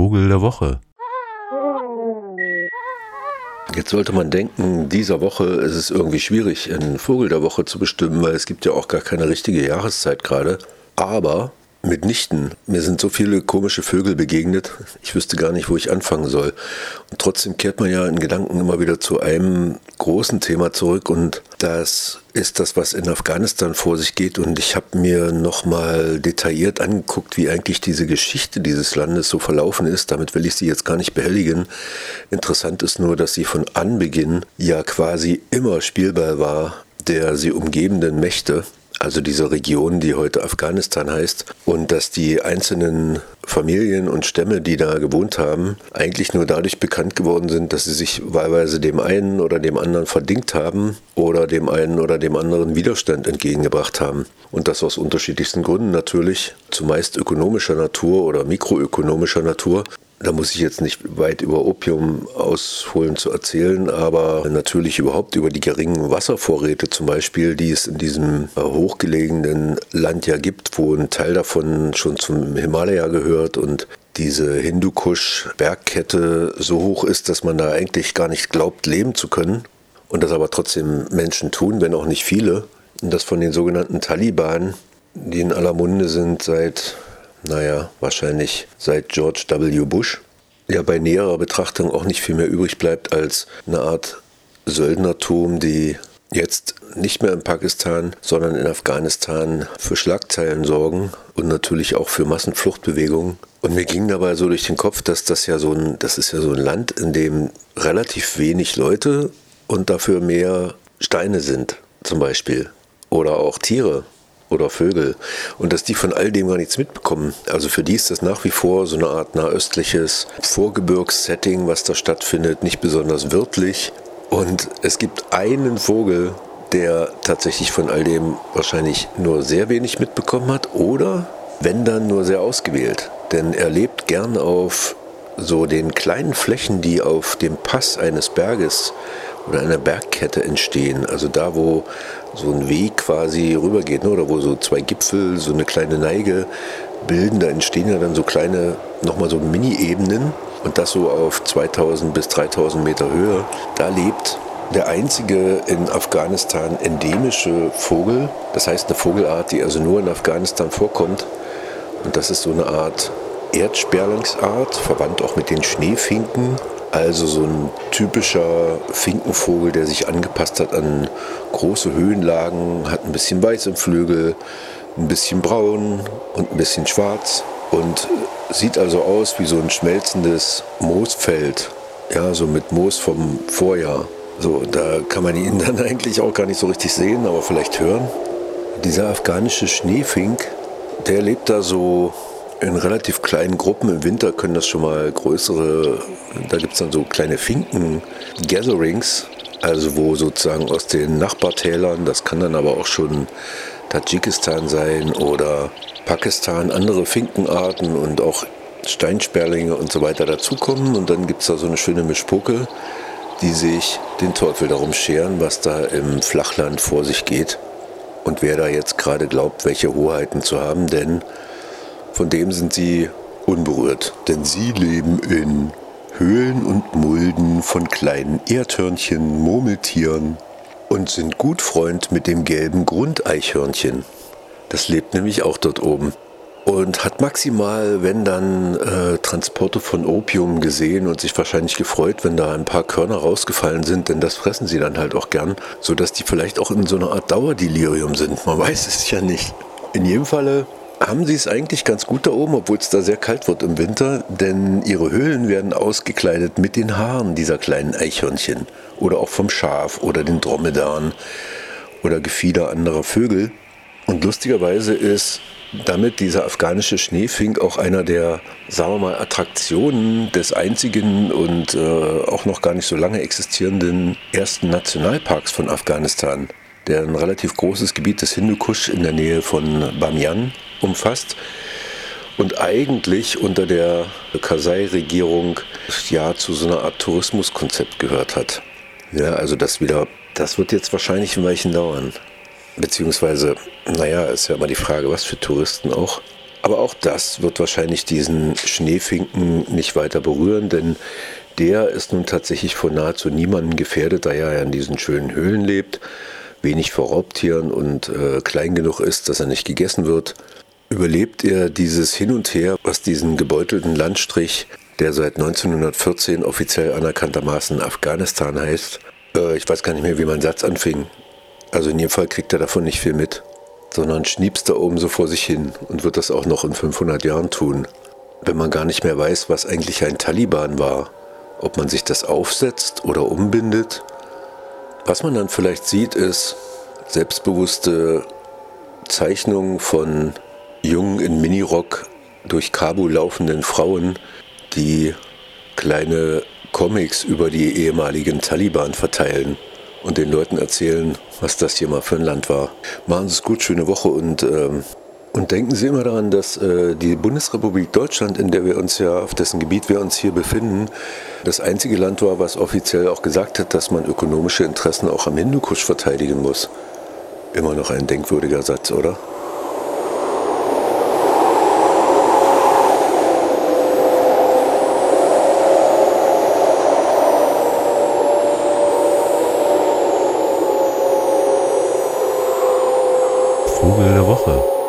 Vogel der Woche. Jetzt sollte man denken, dieser Woche ist es irgendwie schwierig, einen Vogel der Woche zu bestimmen, weil es gibt ja auch gar keine richtige Jahreszeit gerade. Aber mitnichten, mir sind so viele komische Vögel begegnet, ich wüsste gar nicht, wo ich anfangen soll. Und trotzdem kehrt man ja in Gedanken immer wieder zu einem großen Thema zurück und das ist das, was in Afghanistan vor sich geht. Und ich habe mir nochmal detailliert angeguckt, wie eigentlich diese Geschichte dieses Landes so verlaufen ist. Damit will ich sie jetzt gar nicht behelligen. Interessant ist nur, dass sie von Anbeginn ja quasi immer Spielball war der sie umgebenden Mächte, also diese Region, die heute Afghanistan heißt, und dass die einzelnen Familien und Stämme, die da gewohnt haben, eigentlich nur dadurch bekannt geworden sind, dass sie sich wahlweise dem einen oder dem anderen verdingt haben oder dem einen oder dem anderen Widerstand entgegengebracht haben. Und das aus unterschiedlichsten Gründen natürlich, zumeist ökonomischer Natur oder mikroökonomischer Natur. Da muss ich jetzt nicht weit über Opium ausholen zu erzählen, aber natürlich überhaupt über die geringen Wasservorräte zum Beispiel, die es in diesem hochgelegenen Land ja gibt, wo ein Teil davon schon zum Himalaya gehört und diese Hindukusch-Bergkette so hoch ist, dass man da eigentlich gar nicht glaubt, leben zu können und das aber trotzdem Menschen tun, wenn auch nicht viele. Und das von den sogenannten Taliban, die in aller Munde sind seit... wahrscheinlich seit George W. Bush, ja bei näherer Betrachtung auch nicht viel mehr übrig bleibt als eine Art Söldnertum, die jetzt nicht mehr in Pakistan, sondern in Afghanistan für Schlagzeilen sorgen und natürlich auch für Massenfluchtbewegungen. Und mir ging dabei so durch den Kopf, dass das ist ja so ein Land, in dem relativ wenig Leute und dafür mehr Steine sind, zum Beispiel, oder auch Tiere. Oder Vögel. Und dass die von all dem gar nichts mitbekommen. Also für die ist das nach wie vor so eine Art nahöstliches Vorgebirgssetting, was da stattfindet, nicht besonders wirtlich. Und es gibt einen Vogel, der tatsächlich von all dem wahrscheinlich nur sehr wenig mitbekommen hat oder, wenn dann, nur sehr ausgewählt. Denn er lebt gern auf so den kleinen Flächen, die auf dem Pass eines Berges oder einer Bergkette entstehen. Also da, wo so ein Weg quasi rübergeht, ne? Oder wo so zwei Gipfel, so eine kleine Neige bilden, da entstehen ja dann so kleine, nochmal so Mini-Ebenen und das so auf 2000 bis 3000 Meter Höhe. Da lebt der einzige in Afghanistan endemische Vogel, das heißt eine Vogelart, die also nur in Afghanistan vorkommt und das ist so eine Art Erdsperlingsart, verwandt auch mit den Schneefinken. Also so ein typischer Finkenvogel, der sich angepasst hat an große Höhenlagen, hat ein bisschen weiß im Flügel, ein bisschen braun und ein bisschen schwarz und sieht also aus wie so ein schmelzendes Moosfeld, ja, so mit Moos vom Vorjahr. So, da kann man ihn dann eigentlich auch gar nicht so richtig sehen, aber vielleicht hören. Dieser afghanische Schneefink, der lebt da so... in relativ kleinen Gruppen, im Winter können das schon mal größere, da gibt es dann so kleine Finken-Gatherings, also wo sozusagen aus den Nachbartälern, das kann dann aber auch schon Tadschikistan sein oder Pakistan, andere Finkenarten und auch Steinsperlinge und so weiter dazukommen und dann gibt es da so eine schöne Mischpoke, die sich den Teufel darum scheren, was da im Flachland vor sich geht und wer da jetzt gerade glaubt, welche Hoheiten zu haben, denn von dem sind sie unberührt, denn sie leben in Höhlen und Mulden von kleinen Erdhörnchen, Murmeltieren und sind gut Freund mit dem gelben Grundeichhörnchen. Das lebt nämlich auch dort oben und hat maximal, wenn dann, Transporte von Opium gesehen und sich wahrscheinlich gefreut, wenn da ein paar Körner rausgefallen sind, denn das fressen sie dann halt auch gern, sodass die vielleicht auch in so einer Art Dauerdelirium sind, man weiß es ja nicht. In jedem Falle... haben sie es eigentlich ganz gut da oben, obwohl es da sehr kalt wird im Winter, denn ihre Höhlen werden ausgekleidet mit den Haaren dieser kleinen Eichhörnchen oder auch vom Schaf oder den Dromedaren oder Gefieder anderer Vögel. Und lustigerweise ist damit dieser afghanische Schneefink auch einer der, sagen wir mal, Attraktionen des einzigen und auch noch gar nicht so lange existierenden ersten Nationalparks von Afghanistan, der ein relativ großes Gebiet des Hindukusch in der Nähe von Bamiyan umfasst und eigentlich unter der Kasai-Regierung ja zu so einer Art Tourismuskonzept gehört hat. Ja, also das wird jetzt wahrscheinlich ein Weilchen dauern. Beziehungsweise, ist ja immer die Frage, was für Touristen auch. Aber auch das wird wahrscheinlich diesen Schneefinken nicht weiter berühren, denn der ist nun tatsächlich von nahezu niemandem gefährdet, da er ja in diesen schönen Höhlen lebt, wenig vor Raubtieren und klein genug ist, dass er nicht gegessen wird. Überlebt er dieses Hin und Her, was diesen gebeutelten Landstrich, der seit 1914 offiziell anerkanntermaßen Afghanistan heißt, ich weiß gar nicht mehr, wie mein Satz anfing. Also in jedem Fall kriegt er davon nicht viel mit, sondern schniebst da oben so vor sich hin und wird das auch noch in 500 Jahren tun. Wenn man gar nicht mehr weiß, was eigentlich ein Taliban war, ob man sich das aufsetzt oder umbindet. Was man dann vielleicht sieht, ist selbstbewusste Zeichnungen von jungen in Minirock durch Kabul laufenden Frauen, die kleine Comics über die ehemaligen Taliban verteilen und den Leuten erzählen, was das hier mal für ein Land war. Machen Sie es gut, schöne Woche und denken Sie immer daran, dass die Bundesrepublik Deutschland, in der wir uns ja, auf dessen Gebiet wir uns hier befinden, das einzige Land war, was offiziell auch gesagt hat, dass man ökonomische Interessen auch am Hindukusch verteidigen muss. Immer noch ein denkwürdiger Satz, oder? Vogel der Woche.